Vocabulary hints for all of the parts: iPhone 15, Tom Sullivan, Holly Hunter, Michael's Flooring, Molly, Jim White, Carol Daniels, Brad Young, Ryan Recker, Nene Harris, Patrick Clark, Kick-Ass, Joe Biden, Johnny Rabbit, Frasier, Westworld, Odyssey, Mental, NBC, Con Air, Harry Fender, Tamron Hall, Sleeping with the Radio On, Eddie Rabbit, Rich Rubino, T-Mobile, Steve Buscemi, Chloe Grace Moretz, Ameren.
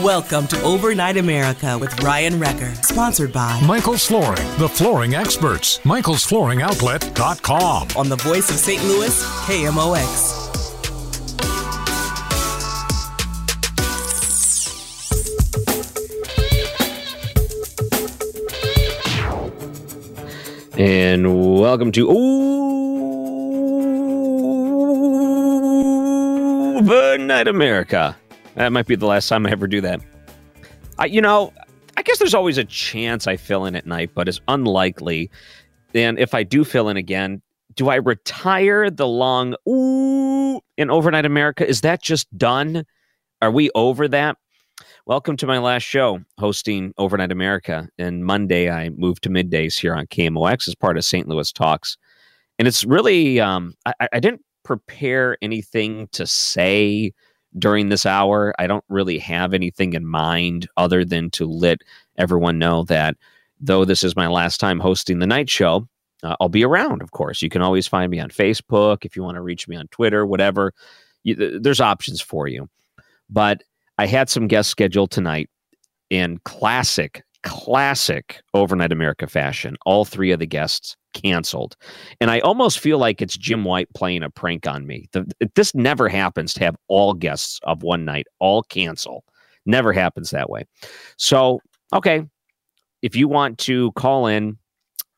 Welcome to Overnight America with Ryan Recker, sponsored by Michael's Flooring, the flooring experts. MichaelsFlooringOutlet.com. On the voice of St. Louis, KMOX. And welcome to Overnight America. That might be the last time I ever do that. I guess there's always a chance I fill in at night, but it's unlikely. And if I do fill in again, do I retire the long ooh in Overnight America? Is that just done? Are we over that? Welcome to my last show hosting Overnight America. And Monday, I moved to middays here on KMOX as part of St. Louis Talks. And it's really, I didn't prepare anything to say during this hour. I don't really have anything in mind other than to let everyone know that though this is my last time hosting the night show, I'll be around, of course. You can always find me on Facebook if you want to reach me on Twitter, whatever. There's options for you. But I had some guests scheduled tonight in classic Overnight America fashion. All three of the guests canceled. And I almost feel like it's Jim White playing a prank on me. This never happens, to have all guests of one night all cancel. Never happens that way. So, okay, if you want to call in,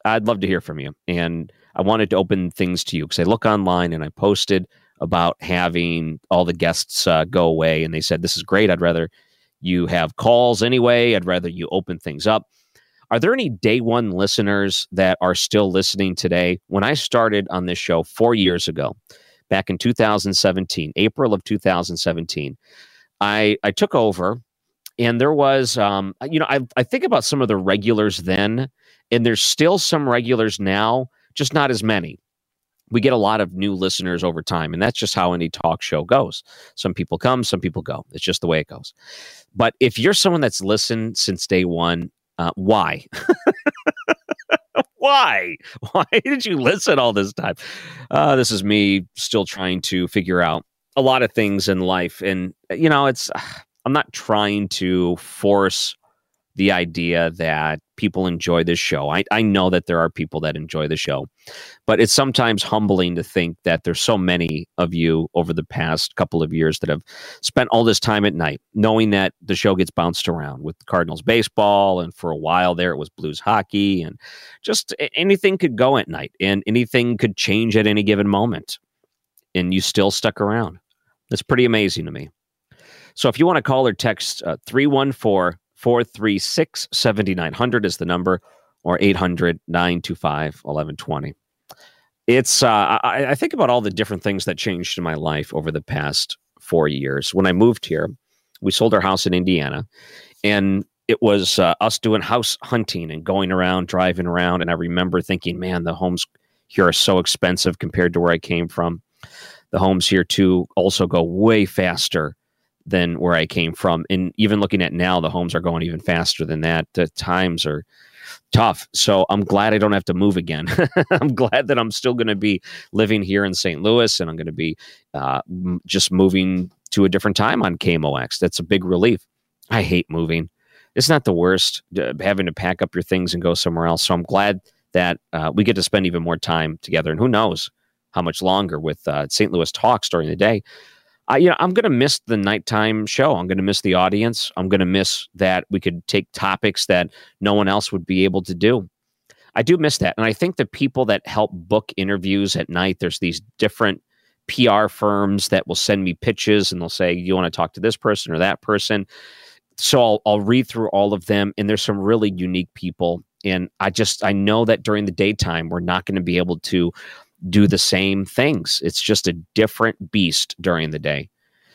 I'd love to hear from you. And I wanted to open things to you because I look online and I posted about having all the guests go away. And they said, this is great. I'd rather you have calls anyway. I'd rather you open things up. Are there any day one listeners that are still listening today? When I started on this show 4 years ago, back in 2017, April of 2017, I took over, and there was, I think about some of the regulars then, and there's still some regulars now, just not as many. We get a lot of new listeners over time, and that's just how any talk show goes. Some people come, some people go. It's just the way it goes. But if you're someone that's listened since day one, why? Why? Why did you listen all this time? This is me still trying to figure out a lot of things in life. And, I'm not trying to force the idea that people enjoy this show. I know that there are people that enjoy the show, but it's sometimes humbling to think that there's so many of you over the past couple of years that have spent all this time at night, knowing that the show gets bounced around with Cardinals baseball. And for a while there, it was Blues hockey, and just anything could go at night, and anything could change at any given moment. And you still stuck around. That's pretty amazing to me. So if you want to call or text 314-436-7900 is the number, or 800-925-1120. It's I think about all the different things that changed in my life over the past 4 years. When I moved here, we sold our house in Indiana, and it was us doing house hunting and going around, driving around. And I remember thinking, man, the homes here are so expensive compared to where I came from. The homes here too also go way faster than where I came from. And even looking at now, the homes are going even faster than that. The times are tough. So I'm glad I don't have to move again. I'm glad that I'm still going to be living here in St. Louis, and I'm going to be just moving to a different time on KMOX. That's a big relief. I hate moving. It's not the worst, having to pack up your things and go somewhere else. So I'm glad that we get to spend even more time together. And who knows how much longer with St. Louis Talks during the day. I'm going to miss the nighttime show. I'm going to miss the audience. I'm going to miss that we could take topics that no one else would be able to do. I do miss that. And I think the people that help book interviews at night, there's these different PR firms that will send me pitches and they'll say, you want to talk to this person or that person. So I'll read through all of them. And there's some really unique people. And I know that during the daytime, we're not going to be able to do the same things. It's just a different beast during the day.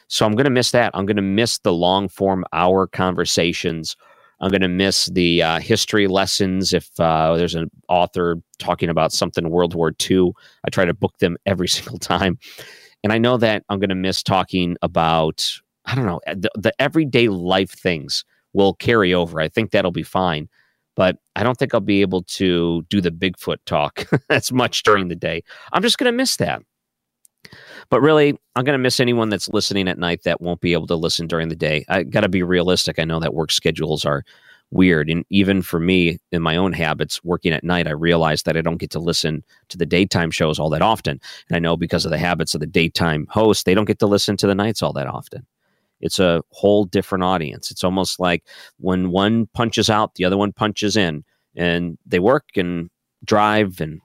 So I'm going to miss that. I'm going to miss the long form hour conversations. I'm going to miss the history lessons. If there's an author talking about something World War II, I try to book them every single time. And I know that I'm going to miss talking about, I don't know, the everyday life things will carry over. I think that'll be fine. But I don't think I'll be able to do the Bigfoot talk as much during the day. I'm just going to miss that. But really, I'm going to miss anyone that's listening at night that won't be able to listen during the day. I got to be realistic. I know that work schedules are weird. And even for me, in my own habits, working at night, I realize that I don't get to listen to the daytime shows all that often. And I know because of the habits of the daytime hosts, they don't get to listen to the nights all that often. It's a whole different audience. It's almost like when one punches out, the other one punches in, and they work and drive and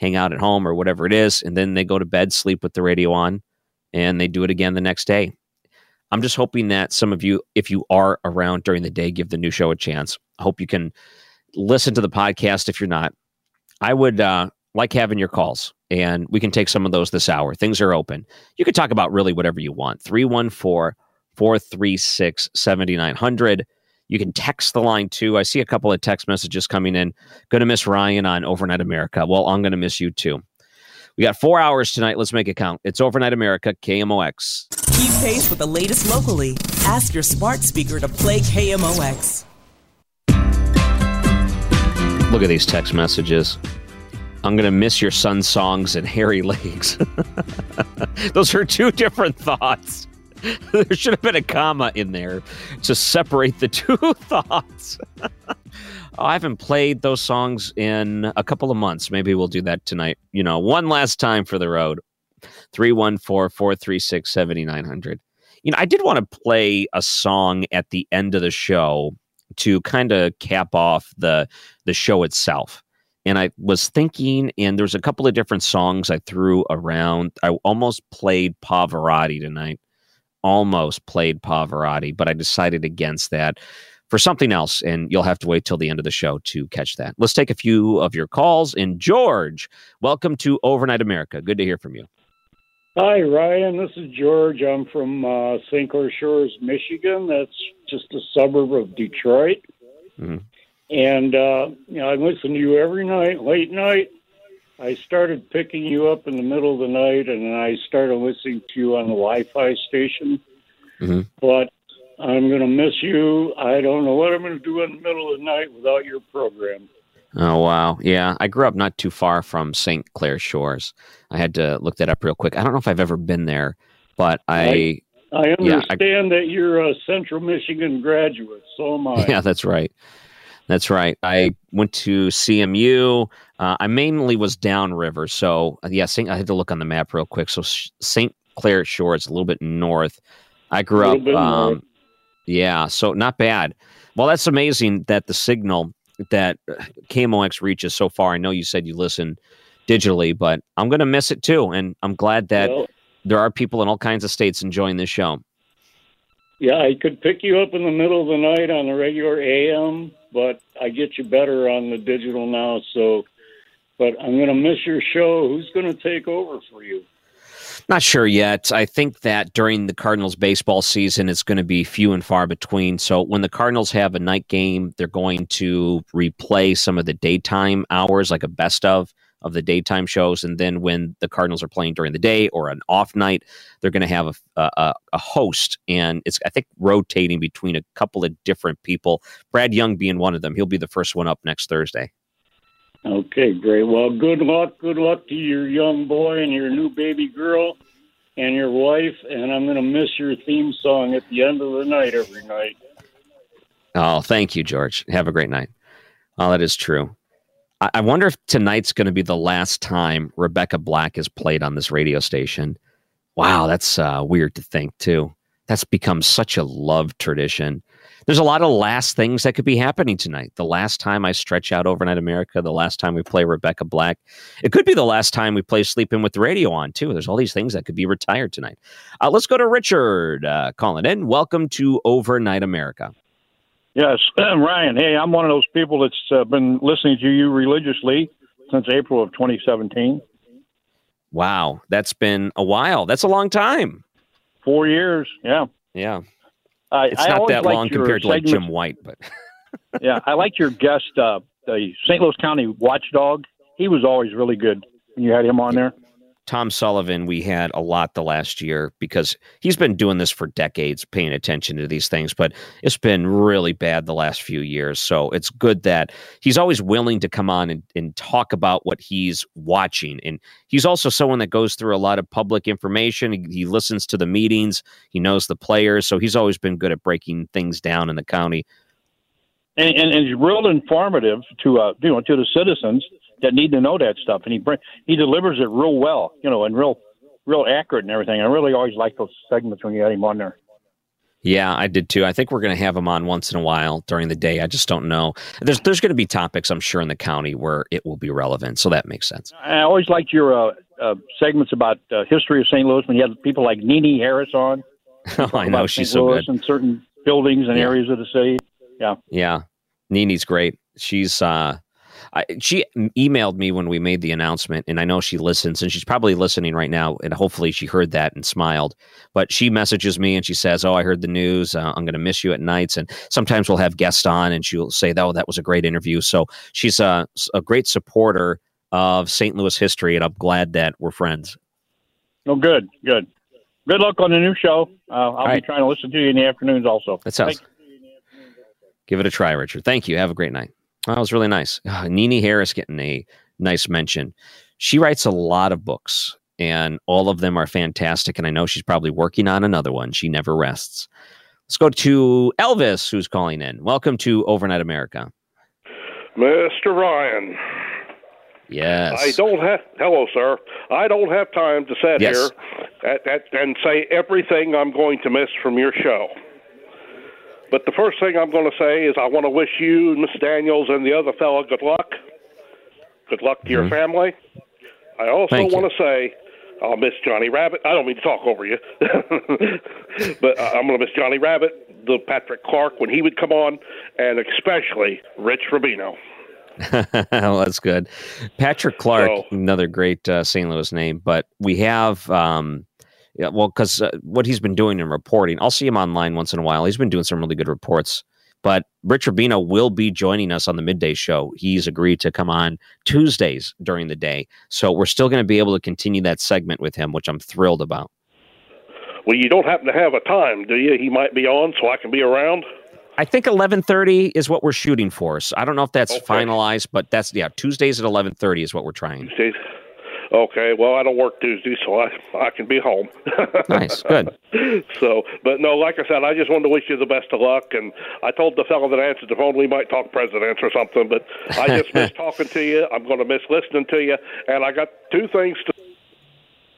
hang out at home or whatever it is. And then they go to bed, sleep with the radio on, and they do it again the next day. I'm just hoping that some of you, if you are around during the day, give the new show a chance. I hope you can listen to the podcast. If you're not, I would like having your calls. And we can take some of those this hour. Things are open. You can talk about really whatever you want. 314-436-7900. You can text the line too. I see a couple of text messages coming in. Going to miss Ryan on Overnight America. Well, I'm going to miss you too. We got 4 hours tonight. Let's make it count. It's Overnight America, KMOX. Keep pace with the latest locally. Ask your smart speaker to play KMOX. Look at these text messages. I'm going to miss your sun songs and hairy legs. Those are two different thoughts. There should have been a comma in there to separate the two thoughts. I haven't played those songs in a couple of months. Maybe we'll do that tonight. You know, one last time for the road. 314-436-7900. You know, I did want to play a song at the end of the show to kind of cap off the show itself. And I was thinking, and there's a couple of different songs I threw around. I almost played Pavarotti tonight. But I decided against that for something else, and you'll have to wait till the end of the show to catch that. Let's take a few of your calls. And George, welcome to Overnight America. Good to hear from you. Hi, Ryan. This is George. I'm from St. Clair Shores, Michigan. That's just a suburb of Detroit. Mm-hmm. And I listen to you every night, late night. I started picking you up in the middle of the night, and I started listening to you on the Wi-Fi station. Mm-hmm. But I'm going to miss you. I don't know what I'm going to do in the middle of the night without your program. Oh, wow. Yeah, I grew up not too far from St. Clair Shores. I had to look that up real quick. I don't know if I've ever been there, but I understand that you're a Central Michigan graduate. So am I. Yeah, that's right. That's right. I went to CMU. I mainly was downriver. So, yeah, I had to look on the map real quick. So St. Clair Shores, a little bit north. I grew up. Yeah, so not bad. Well, that's amazing that the signal that KMOX reaches so far. I know you said you listen digitally, but I'm going to miss it too. And I'm glad that there are people in all kinds of states enjoying this show. Yeah, I could pick you up in the middle of the night on the regular AM, but I get you better on the digital now. So, but I'm going to miss your show. Who's going to take over for you? Not sure yet. I think that during the Cardinals baseball season, it's going to be few and far between. So when the Cardinals have a night game, they're going to replay some of the daytime hours, like a best of the daytime shows. And then when the Cardinals are playing during the day or an off night, they're going to have a host. And it's, I think, rotating between a couple of different people, Brad Young being one of them. He'll be the first one up next Thursday. Okay, great. Well, good luck. Good luck to your young boy and your new baby girl and your wife. And I'm going to miss your theme song at the end of the night every night. Oh, thank you, George. Have a great night. Oh, that is true. I wonder if tonight's going to be the last time Rebecca Black is played on this radio station. Wow, that's weird to think too. That's become such a love tradition. There's a lot of last things that could be happening tonight. The last time I stretch out Overnight America, the last time we play Rebecca Black. It could be the last time we play Sleeping with the Radio On, too. There's all these things that could be retired tonight. Let's go to Richard calling in. Welcome to Overnight America. Yes, Ryan. Hey, I'm one of those people that's been listening to you religiously since April of 2017. Wow, that's been a while. That's a long time. 4 years, yeah. Yeah. It's not that long compared to like Jim White, but yeah, I like your guest, the St. Louis County watchdog. He was always really good when you had him on there. Tom Sullivan, we had a lot the last year because he's been doing this for decades, paying attention to these things, but it's been really bad the last few years. So it's good that he's always willing to come on and talk about what he's watching. And he's also someone that goes through a lot of public information. He listens to the meetings. He knows the players. So he's always been good at breaking things down in the county. And he's real informative to the citizens that need to know that stuff, and he delivers it real well, and real accurate and everything. I really always like those segments when you had him on there. Yeah, I did too. I think we're going to have him on once in a while during the day. I just don't know. There's going to be topics, I'm sure, in the county where it will be relevant, so that makes sense. I always liked your segments about history of St. Louis when you had people like Nene Harris on. Oh, I know, she's so good. And certain buildings and areas of the city. Yeah. Nene's great. She's she emailed me when we made the announcement, and I know she listens, and she's probably listening right now, and hopefully she heard that and smiled. But she messages me, and she says, I heard the news. I'm going to miss you at nights. And sometimes we'll have guests on, and she'll say, that was a great interview. So she's a great supporter of St. Louis history, and I'm glad that we're friends. Oh, good. Good luck on the new show. I'll be trying to listen to you in the afternoons also. That sounds good. Give it a try, Richard. Thank you. Have a great night. That was really nice. Nene Harris getting a nice mention. She writes a lot of books, and all of them are fantastic, and I know she's probably working on another one. She never rests. Let's go to Elvis, who's calling in. Welcome to Overnight America. Mr. Ryan. Yes. Hello, sir. I don't have time to sit here and say everything I'm going to miss from your show. But the first thing I'm going to say is I want to wish you, Miss Daniels, and the other fellow good luck. Good luck to your family. I also want to say I'll miss Johnny Rabbit. I don't mean to talk over you. But I'm going to miss Johnny Rabbit, the Patrick Clark, when he would come on, and especially Rich Rubino. Well, that's good. Patrick Clark, another great St. Louis name. But we have... Yeah, well, because what he's been doing in reporting, I'll see him online once in a while. He's been doing some really good reports. But Rich Rubino will be joining us on the midday show. He's agreed to come on Tuesdays during the day. So we're still going to be able to continue that segment with him, which I'm thrilled about. Well, you don't happen to have a time, do you? He might be on, so I can be around. I think 11:30 is what we're shooting for. So I don't know if that's finalized, but that's Tuesdays at 11:30 is what we're trying. Tuesdays. Okay, well, I don't work Tuesday, so I can be home. Nice, good. So, but no, like I said, I just wanted to wish you the best of luck, and I told the fellow that answered the phone we might talk presidents or something, but I just miss talking to you. I'm going to miss listening to you, and I got two things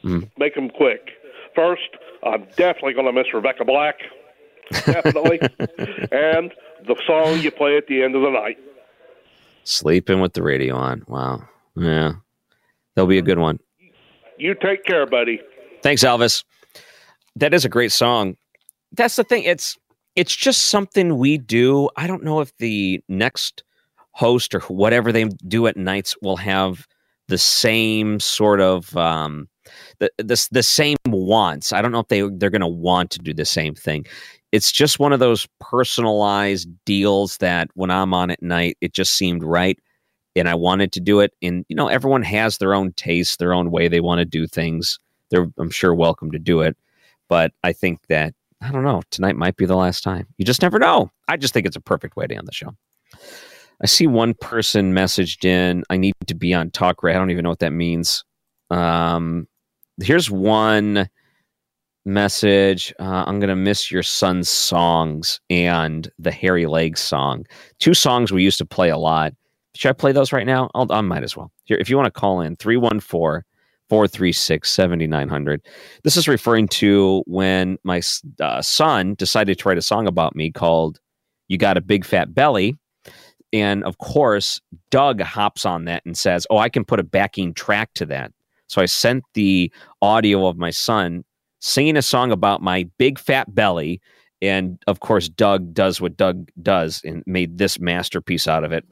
to make them quick. First, I'm definitely going to miss Rebecca Black, definitely, and the song you play at the end of the night. Sleeping with the Radio On. Wow, yeah. That'll be a good one. You take care, buddy. Thanks, Elvis. That is a great song. That's the thing. It's just something we do. I don't know if the next host or whatever they do at nights will have the same sort of the same wants. I don't know if they're going to want to do the same thing. It's just one of those personalized deals that when I'm on at night, it just seemed right. And I wanted to do it. And, everyone has their own taste, their own way they want to do things. They're, I'm sure, welcome to do it. But I think that, I don't know, tonight might be the last time. You just never know. I just think it's a perfect way to end the show. I see one person messaged in, I need to be on talk. I don't even know what that means. Here's one message. I'm going to miss your son's songs and the Hairy Legs song. Two songs we used to play a lot. Should I play those right now? I might as well. Here, if you want to call in, 436-7900. This is referring to when my son decided to write a song about me called You Got a Big Fat Belly. And of course, Doug hops on that and says, oh, I can put a backing track to that. So I sent the audio of my son singing a song about my big fat belly. And of course, Doug does what Doug does and made this masterpiece out of it.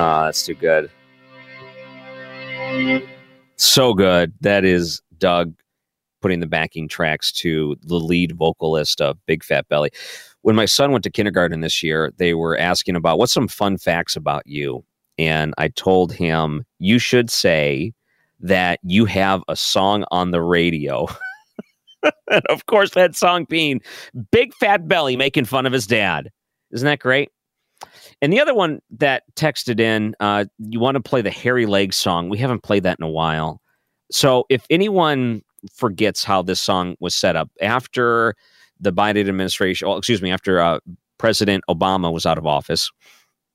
Oh, that's too good. So good. That is Doug putting the backing tracks to the lead vocalist of Big Fat Belly. When my son went to kindergarten this year, they were asking about what's some fun facts about you. And I told him, you should say that you have a song on the radio. And of course, that song being Big Fat Belly making fun of his dad. Isn't that great? And the other one that texted in, you want to play the Hairy Legs song. We haven't played that in a while. So if anyone forgets how this song was set up, after the Biden administration, after President Obama was out of office,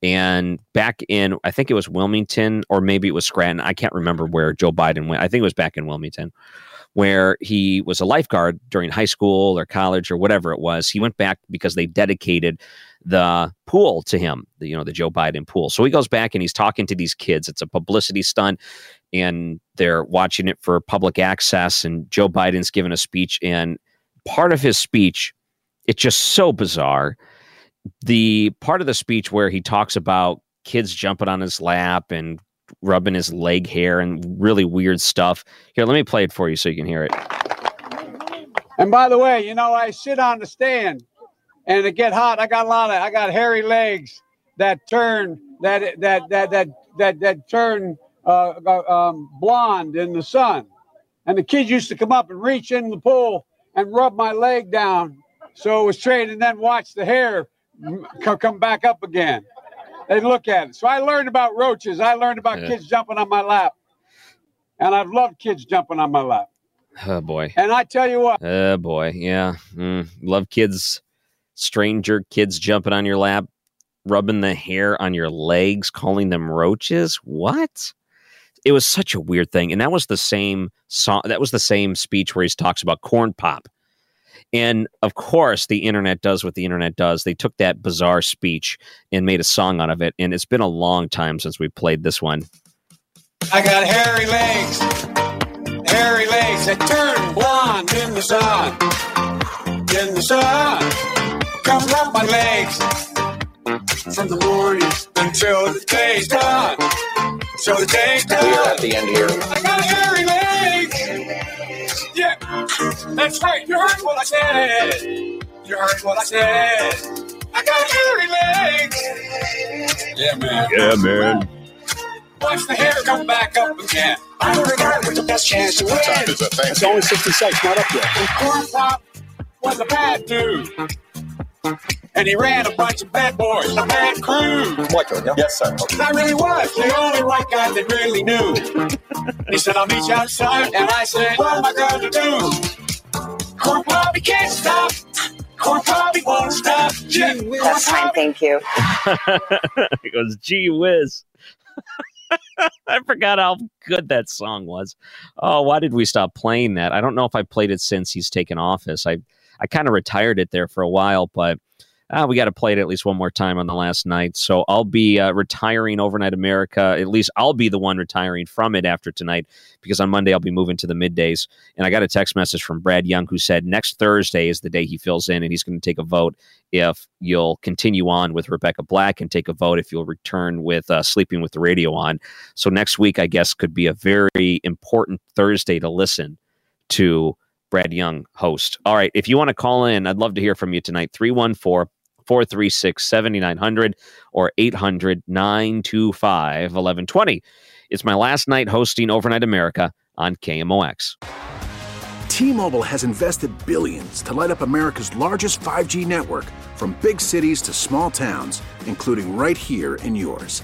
and back in, I think it was Wilmington, or maybe it was Scranton. I can't remember where Joe Biden went. I think it was back in Wilmington, where he was a lifeguard during high school or college or whatever it was. He went back because they dedicated the pool to him, the Joe Biden pool. So he goes back and he's talking to these kids. It's a publicity stunt, and they're watching it for public access. And Joe Biden's giving a speech, and part of his speech, it's just so bizarre. The part of the speech where he talks about kids jumping on his lap and rubbing his leg hair and really weird stuff. Here, let me play it for you so you can hear it. And by the way, I sit on the stand and it get hot. I got hairy legs that turn blonde in the sun. And the kids used to come up and reach in the pool and rub my leg down. So it was trained and then watch the hair come back up again. They look at it. So I learned about roaches. I learned about kids jumping on my lap. And I've loved kids jumping on my lap. Oh, boy. And I tell you what. Oh, boy. Yeah. Love kids, stranger kids jumping on your lap, rubbing the hair on your legs, calling them roaches. What? It was such a weird thing. And that was the same song. That was the same speech where he talks about corn pop. And of course, the internet does what the internet does. They took that bizarre speech and made a song out of it. And it's been a long time since we played this one. I got hairy legs that turn blonde in the sun. In the sun, comes up my legs from the morning until the day's done. So the day's done. We are at the end here. I got hairy legs. Yeah, that's right. You heard what I said. You heard what I said. I got hairy legs. Yeah, man. Yeah, man. Watch the hair come back up again. I'm the guy with the best chance to win. It's only 66, not up yet. And Corn Pop was a bad dude. And he ran a bunch of bad boys, a bad crew. White guy, yeah? Yes, sir. Okay. I really was the only white guy that really knew. He said, I'll meet you outside. And I said, what am I going to do? Corn Poppy can't stop. Corn Poppy won't stop. Gee whiz. That's fine, thank you. He goes, gee whiz. I forgot how good that song was. Oh, why did we stop playing that? I don't know if I played it since he's taken office. I kind of retired it there for a while, but we got to play it at least one more time on the last night. So I'll be retiring Overnight America. At least I'll be the one retiring from it after tonight, because on Monday I'll be moving to the middays. And I got a text message from Brad Young who said next Thursday is the day he fills in, and he's going to take a vote if you'll continue on with Rebecca Black and take a vote if you'll return with Sleeping with the Radio On. So next week, I guess, could be a very important Thursday to listen to Brad Young, host. All right. If you want to call in, I'd love to hear from you tonight. 314-436-7900 or 800-925-1120. It's my last night hosting Overnight America on KMOX. T-Mobile has invested billions to light up America's largest 5G network, from big cities to small towns, including right here in yours.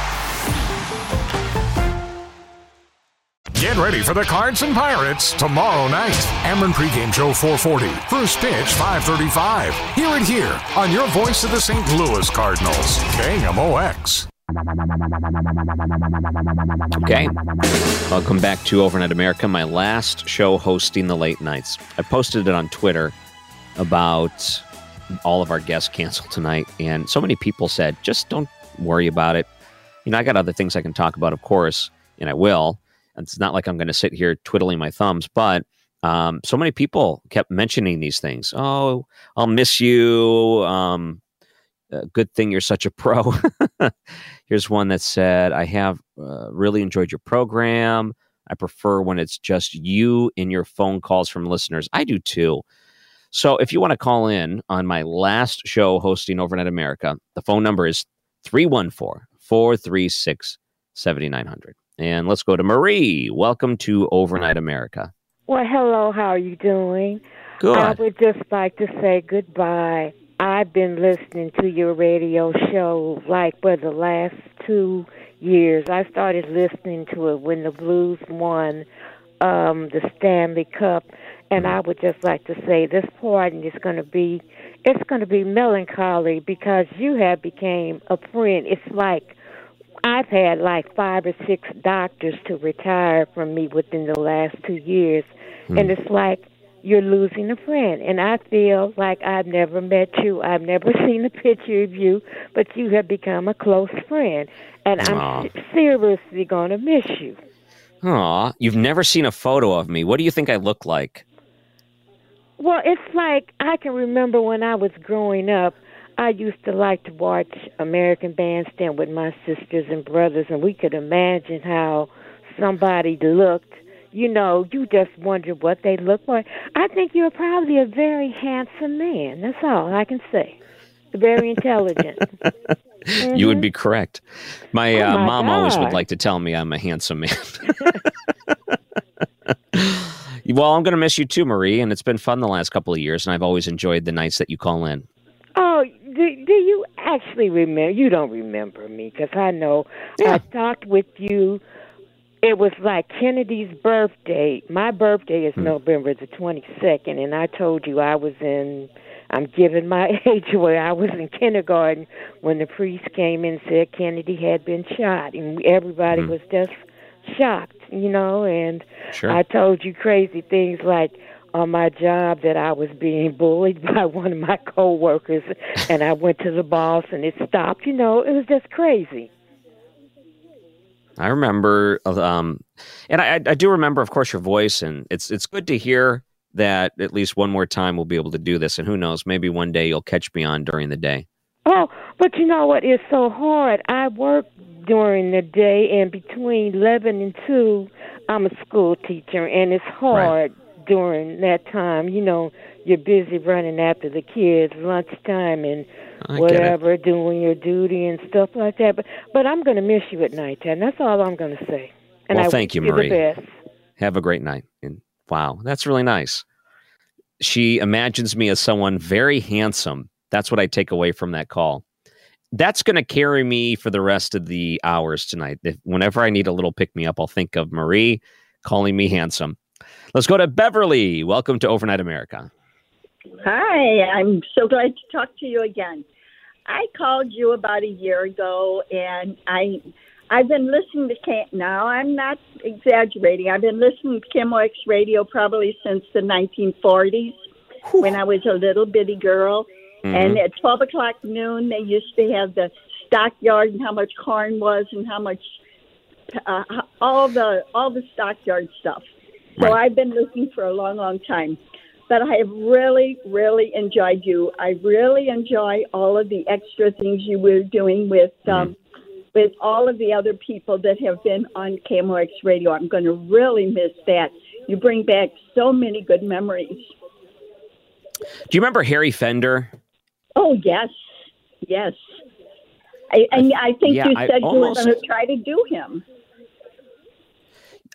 Get ready for the Cards and Pirates tomorrow night. Ameren pregame show 440. First pitch 5:35. Hear it here on your voice of the St. Louis Cardinals. KMOX. Okay. Welcome back to Overnight America, my last show hosting the late nights. I posted it on Twitter about all of our guests canceled tonight, and so many people said, just don't worry about it. You know, I got other things I can talk about, of course, and I will. It's not like I'm going to sit here twiddling my thumbs, but so many people kept mentioning these things. Oh, I'll miss you. Good thing you're such a pro. Here's one that said, I have really enjoyed your program. I prefer when it's just you and your phone calls from listeners. I do too. So if you want to call in on my last show hosting Overnight America, the phone number is 314-436-7900. And let's go to Marie. Welcome to Overnight America. Well, hello. How are you doing? Good. I would just like to say goodbye. I've been listening to your radio show like for the last 2 years. I started listening to it when the Blues won the Stanley Cup. And I would just like to say this parting is going to be, it's going to be melancholy because you have became a friend. It's like, I've had like 5 or 6 doctors to retire from me within the last 2 years, and it's like you're losing a friend. And I feel like I've never met you, I've never seen a picture of you, but you have become a close friend, and I'm seriously going to miss you. Aw, you've never seen a photo of me. What do you think I look like? Well, it's like I can remember when I was growing up, I used to like to watch American Bandstand with my sisters and brothers, and we could imagine how somebody looked. You know, you just wonder what they looked like. I think you're probably a very handsome man. That's all I can say. Very intelligent. Mm-hmm. You would be correct. My mom always would like to tell me I'm a handsome man. Well, I'm going to miss you too, Marie, and it's been fun the last couple of years, and I've always enjoyed the nights that you call in. Oh, do you actually remember? You don't remember me, because I know I talked with you. It was like Kennedy's birthday. My birthday is November the 22nd, and I told you I'm giving my age away. I was in kindergarten when the priest came in and said Kennedy had been shot, and everybody was just shocked, you know, and sure. I told you crazy things like, on my job that I was being bullied by one of my coworkers, and I went to the boss, and it stopped. You know, it was just crazy. I remember, and I do remember, of course, your voice, and it's good to hear that at least one more time we'll be able to do this, and who knows, maybe one day you'll catch me on during the day. Oh, but you know what? It's so hard. I work during the day, and between 11 and 2, I'm a school teacher, and it's hard. Right. During that time, you know, you're busy running after the kids, lunchtime and whatever, doing your duty and stuff like that. But I'm going to miss you at nighttime. That's all I'm going to say. And well, thank you, Marie. Have a great night. And wow, that's really nice. She imagines me as someone very handsome. That's what I take away from that call. That's going to carry me for the rest of the hours tonight. Whenever I need a little pick-me-up, I'll think of Marie calling me handsome. Let's go to Beverly. Welcome to Overnight America. Hi, I'm so glad to talk to you again. I called you about a year ago, and I've been listening to now I'm not exaggerating. I've been listening to KMOX radio probably since the 1940s when I was a little bitty girl. Mm-hmm. And at 12 o'clock noon, they used to have the stockyard and how much corn was and how much all the stockyard stuff. So right. I've been listening for a long, long time. But I have really, really enjoyed you. I really enjoy all of the extra things you were doing with all of the other people that have been on KMOX radio. I'm going to really miss that. You bring back so many good memories. Do you remember Harry Fender? Oh, yes. Yes. I think you said you were going to try to do him.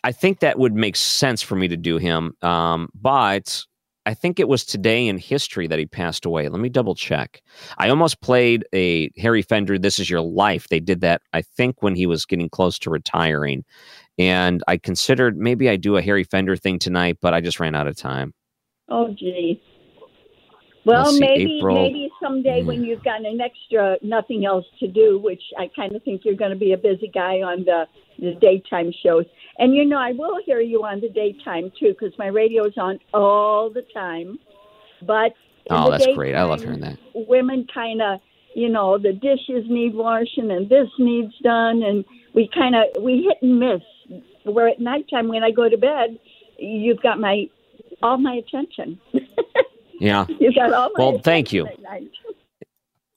I think that would make sense for me to do him. But I think it was today in history that he passed away. Let me double check. I almost played a Harry Fender, This Is Your Life. They did that, I think, when he was getting close to retiring. And I considered maybe I do a Harry Fender thing tonight, but I just ran out of time. Oh, gee. Well, maybe someday when you've got an extra nothing else to do, which I kind of think you're going to be a busy guy on the daytime shows. And, you know, I will hear you on the daytime, too, because my radio's on all the time. But that's great. I love hearing that. Women kind of, you know, the dishes need washing and this needs done. And we hit and miss. Where at nighttime when I go to bed, you've got all my attention. Yeah. You got all my attention. Thank you. At night.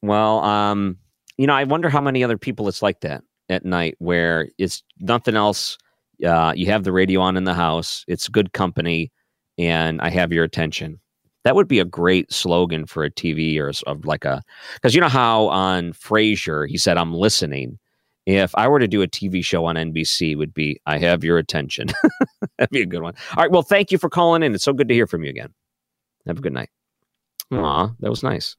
Well, you know, I wonder how many other people it's like that at night where it's nothing else. You have the radio on in the house. It's good company, and I have your attention. That would be a great slogan for a TV or because you know how on Frasier he said, "I'm listening." If I were to do a TV show on NBC, it would be, "I have your attention." That'd be a good one. All right. Well, thank you for calling in. It's so good to hear from you again. Have a good night. Aw, that was nice.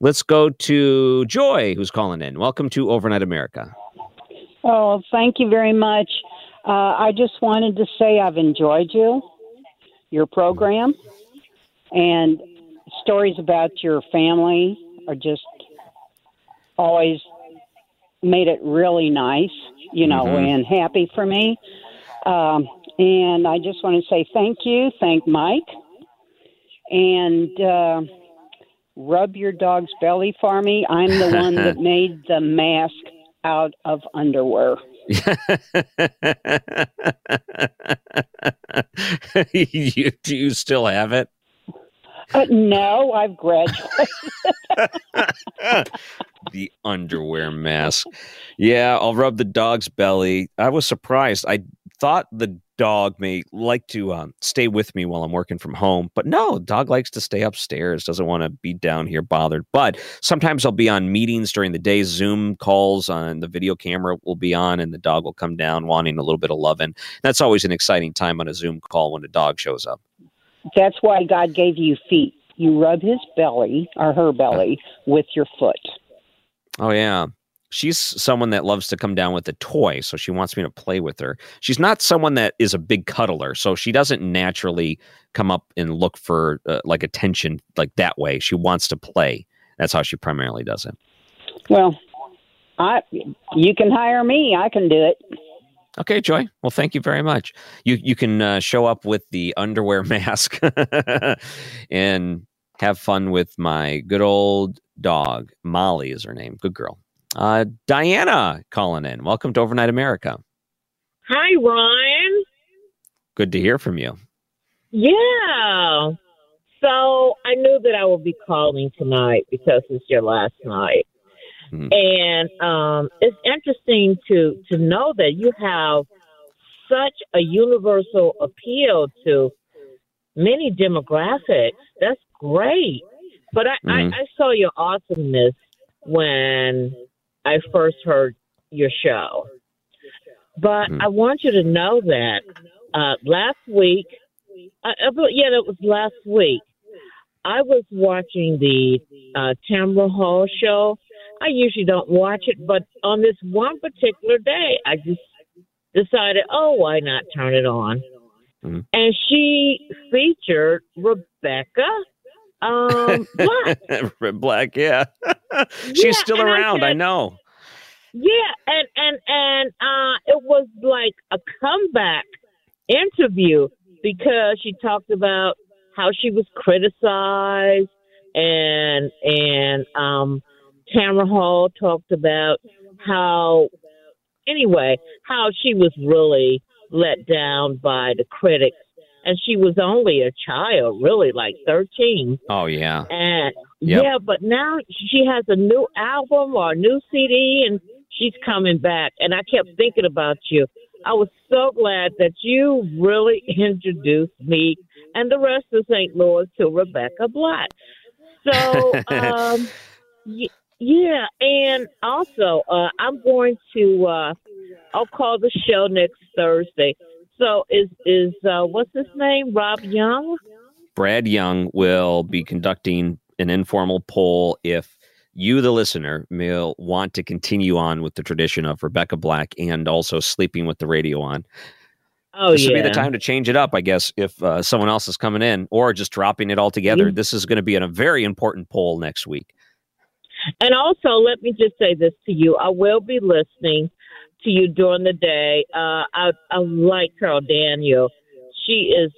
Let's go to Joy, who's calling in. Welcome to Overnight America. Oh, thank you very much. I just wanted to say I've enjoyed you, your program, and stories about your family are just always made it really nice, you know, and happy for me. And I just want to say thank you, thank Mike, and rub your dog's belly for me. I'm the one that made the mask out of underwear. Do you still have it? No, I've graduated. The underwear mask. Yeah, I'll rub the dog's belly. I was surprised. I thought the dog may like to stay with me while I'm working from home, but no, dog likes to stay upstairs, doesn't want to be down here bothered. But sometimes I'll be on meetings during the day, Zoom calls on the video camera will be on, and the dog will come down wanting a little bit of loving. That's always an exciting time on a Zoom call when a dog shows up. That's why God gave you feet. You rub his belly or her belly with your foot. Oh, yeah. She's someone that loves to come down with a toy, so she wants me to play with her. She's not someone that is a big cuddler, so she doesn't naturally come up and look for like attention like that way. She wants to play. That's how she primarily does it. Well, you can hire me. I can do it. Okay, Joy. Well, thank you very much. You can show up with the underwear mask and have fun with my good old dog. Molly is her name. Good girl. Diana calling in. Welcome to Overnight America. Hi, Ron. Good to hear from you. Yeah. So I knew that I would be calling tonight because it's your last night. And it's interesting to know that you have such a universal appeal to many demographics. That's great. But I saw your awesomeness when I first heard your show. But I want you to know that Last week, it was last week, I was watching the Tamron Hall show. I usually don't watch it, but on this one particular day, I just decided, oh, why not turn it on? Mm-hmm. And she featured Rebecca Black. Black, yeah. She's still around, I know. Yeah, and it was like a comeback interview because she talked about how she was criticized, and Tamron Hall talked about how she was really let down by the critics, and she was only a child, really, like 13. Oh yeah, and yep. Yeah, but now she has a new album or a new CD, and she's coming back. And I kept thinking about you. I was so glad that you really introduced me and the rest of St. Louis to Rebecca Black. So, yeah, and also I'm going to I'll call the show next Thursday. So is what's his name? Rob Young? Brad Young will be conducting an informal poll if you, the listener, will want to continue on with the tradition of Rebecca Black and also Sleeping with the Radio On. Oh, this would be the time to change it up, I guess, if someone else is coming in or just dropping it altogether. Mm-hmm. This is going to be a very important poll next week. And also, let me just say this to you. I will be listening to you during the day. I like Carol Daniels. She is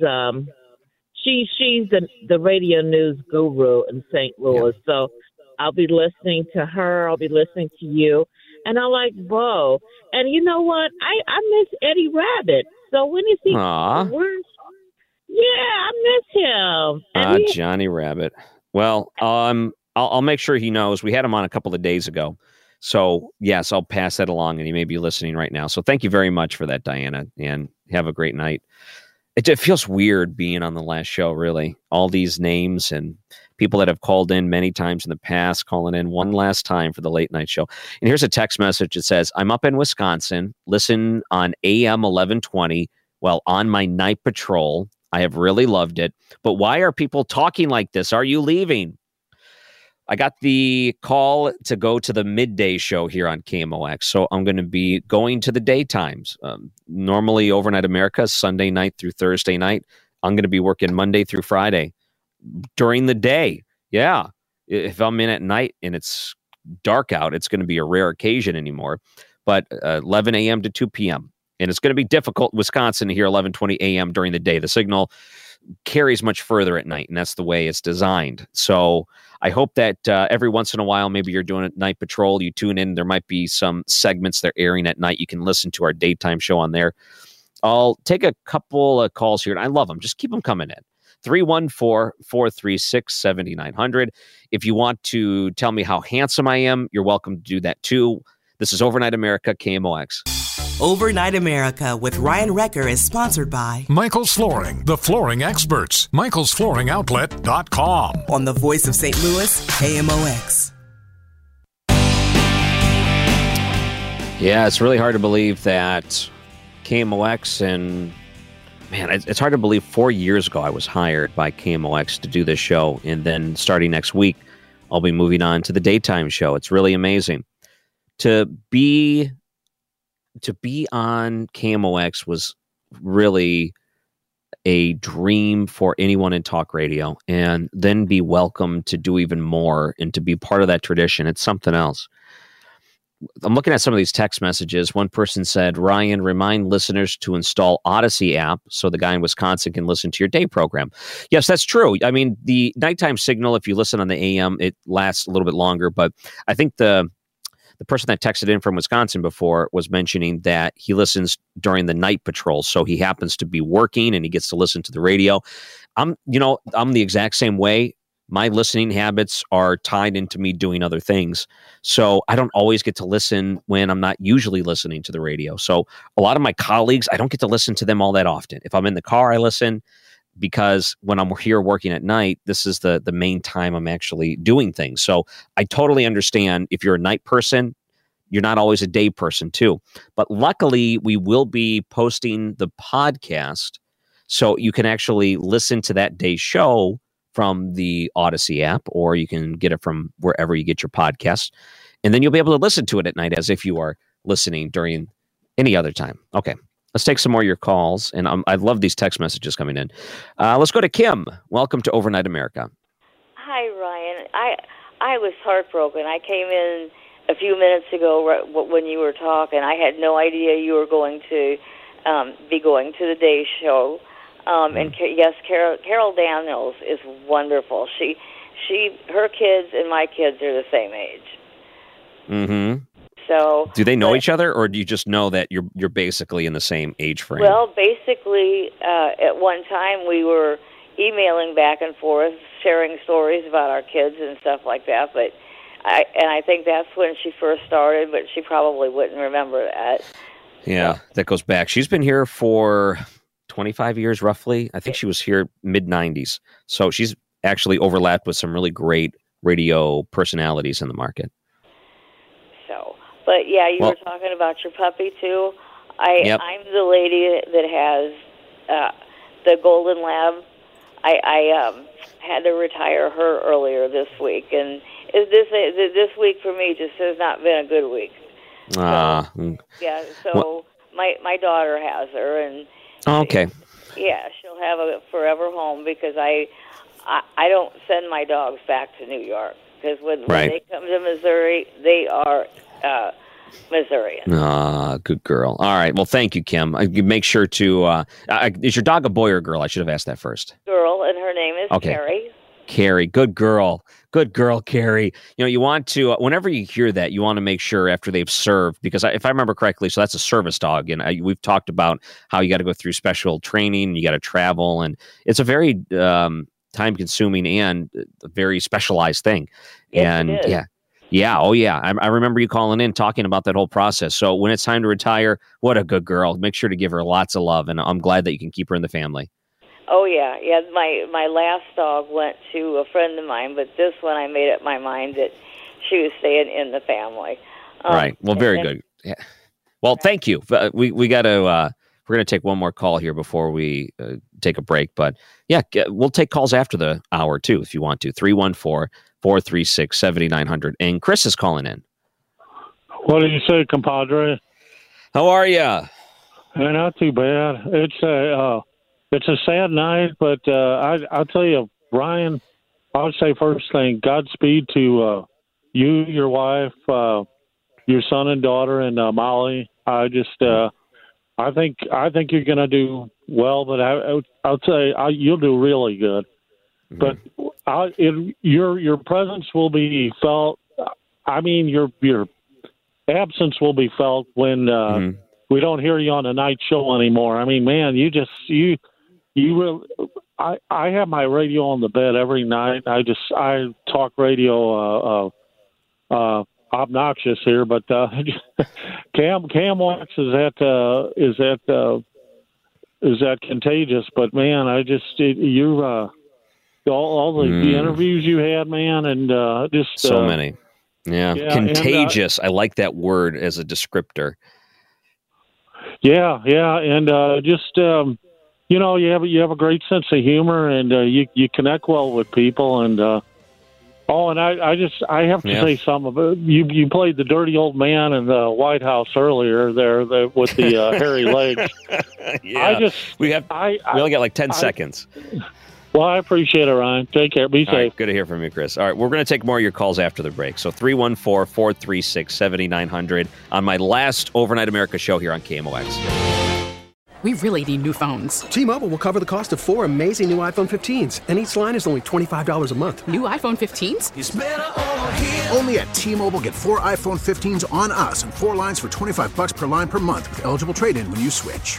she's the radio news guru in St. Louis. Yeah. So I'll be listening to her. I'll be listening to you. And I like Bo. And you know what? I miss Eddie Rabbit. So when is he? I miss him. Johnny Rabbit. Well, I'll make sure he knows. We had him on a couple of days ago. So, yes, I'll pass that along, and he may be listening right now. So thank you very much for that, Diana, and have a great night. It feels weird being on the last show, really. All these names and people that have called in many times in the past, calling in one last time for the late night show. And here's a text message that says, I'm up in Wisconsin. Listen on AM 1120 while on my night patrol. I have really loved it. But why are people talking like this? Are you leaving? I got the call to go to the midday show here on KMOX, so I'm going to be going to the daytimes. Normally, Overnight America, Sunday night through Thursday night. I'm going to be working Monday through Friday during the day. Yeah, if I'm in at night and it's dark out, it's going to be a rare occasion anymore. But 11 a.m. to 2 p.m. And it's going to be difficult in Wisconsin to hear 11:20 a.m. during the day. The signal carries much further at night, and that's the way it's designed. So I hope that every once in a while, maybe you're doing a night patrol, you tune in. There might be some segments they're airing at night. You can listen to our daytime show on there. I'll take a couple of calls here, and I love them. Just keep them coming in. 314-436-7900. If you want to tell me how handsome I am, you're welcome to do that too. This is Overnight America, KMOX. Overnight America with Ryan Recker is sponsored by Michael's Flooring, the flooring experts. MichaelsFlooringOutlet.com. On the voice of St. Louis, KMOX. Yeah, it's really hard to believe that KMOX and, man, it's hard to believe 4 years ago I was hired by KMOX to do this show. And then starting next week, I'll be moving on to the daytime show. It's really amazing. To be on KMOX was really a dream for anyone in talk radio, and then be welcome to do even more and to be part of that tradition. It's something else. I'm looking at some of these text messages. One person said, Ryan, remind listeners to install Odyssey app so the guy in Wisconsin can listen to your day program. Yes, that's true. I mean, the nighttime signal, if you listen on the AM, it lasts a little bit longer, but I think the person that texted in from Wisconsin before was mentioning that he listens during the night patrol. So he happens to be working and he gets to listen to the radio. I'm the exact same way. My listening habits are tied into me doing other things. So I don't always get to listen when I'm not usually listening to the radio. So a lot of my colleagues, I don't get to listen to them all that often. If I'm in the car, I listen, because when I'm here working at night, this is the main time I'm actually doing things. So I totally understand if you're a night person, You're not always a day person too. But luckily, we will be posting the podcast, so you can actually listen to that day's show from the Odyssey app, or you can get it from wherever you get your podcast. And then you'll be able to listen to it at night as if you are listening during any other time. Okay, let's take some more of your calls. And I love these text messages coming in. Let's go to Kim. Welcome to Overnight America. Hi, Ryan. I was heartbroken. I came in a few minutes ago when you were talking. I had no idea you were going to be going to the day show. And yes, Carol Daniels is wonderful. Her kids and my kids are the same age. Mm-hmm. So, do they know each other, or do you just know that you're basically in the same age frame? Well, basically, at one time we were emailing back and forth, sharing stories about our kids and stuff like that. But I think that's when she first started, but she probably wouldn't remember that. Yeah, that goes back. She's been here for 25 years, roughly. I think she was here mid 90s. So she's actually overlapped with some really great radio personalities in the market. But, yeah, you were talking about your puppy, too. I'm the lady that has the Golden Lab. I had to retire her earlier this week. And this week for me just has not been a good week. My daughter has her. And okay. Yeah, she'll have a forever home because I don't send my dogs back to New York. Because when they come to Missouri, they are... Missourian. Good girl. All right. Well, thank you, Kim. Make sure to... is your dog a boy or a girl? I should have asked that first. Girl, and her name is Carrie. Carrie. Good girl. Good girl, Carrie. You know, you want to... whenever you hear that, you want to make sure after they've served, because if I remember correctly, so that's a service dog, and we've talked about how you got to go through special training, you got to travel, and it's a very time-consuming and a very specialized thing. Yes, and it is. Yeah. Yeah. Oh, yeah. I remember you calling in, talking about that whole process. So when it's time to retire, what a good girl. Make sure to give her lots of love. And I'm glad that you can keep her in the family. Oh, yeah. Yeah. My last dog went to a friend of mine, but this one I made up my mind that she was staying in the family. Right. Well, very good. Yeah. Well, thank you. We got to... we're going to take one more call here before we take a break. But yeah, we'll take calls after the hour too, if you want to. 314-436-7900. And Chris is calling in. What did you say, compadre? How are you? Not too bad. It's a sad night, but I'll tell you, Ryan, I would say first thing, Godspeed to you, your wife, your son and daughter, and Molly. I think you're going to do well, but I'll tell you, you'll do really good. Mm-hmm. But your presence will be felt. I mean, your absence will be felt when we don't hear you on the night show anymore. I mean, man, you really. I have my radio on the bed every night. I talk radio. Obnoxious here, but KMOX is that contagious? But man, all the interviews you had, man, and just so many, yeah, contagious. And, I like that word as a descriptor. Yeah, and you know, you have a great sense of humor, and you connect well with people, and. And I have to say some of it. You played the dirty old man in the White House earlier there with the hairy legs. Yeah. We only got like 10 seconds. Well, I appreciate it, Ryan. Take care. Be safe. Right, good to hear from you, Chris. All right, we're going to take more of your calls after the break. So 314-436-7900 on my last Overnight America show here on KMOX. We really need new phones. T-Mobile will cover the cost of four amazing new iPhone 15s, and each line is only $25 a month. New iPhone 15s? It's better over here. Only at T-Mobile, get four iPhone 15s on us and four lines for $25 per line per month with eligible trade-in when you switch.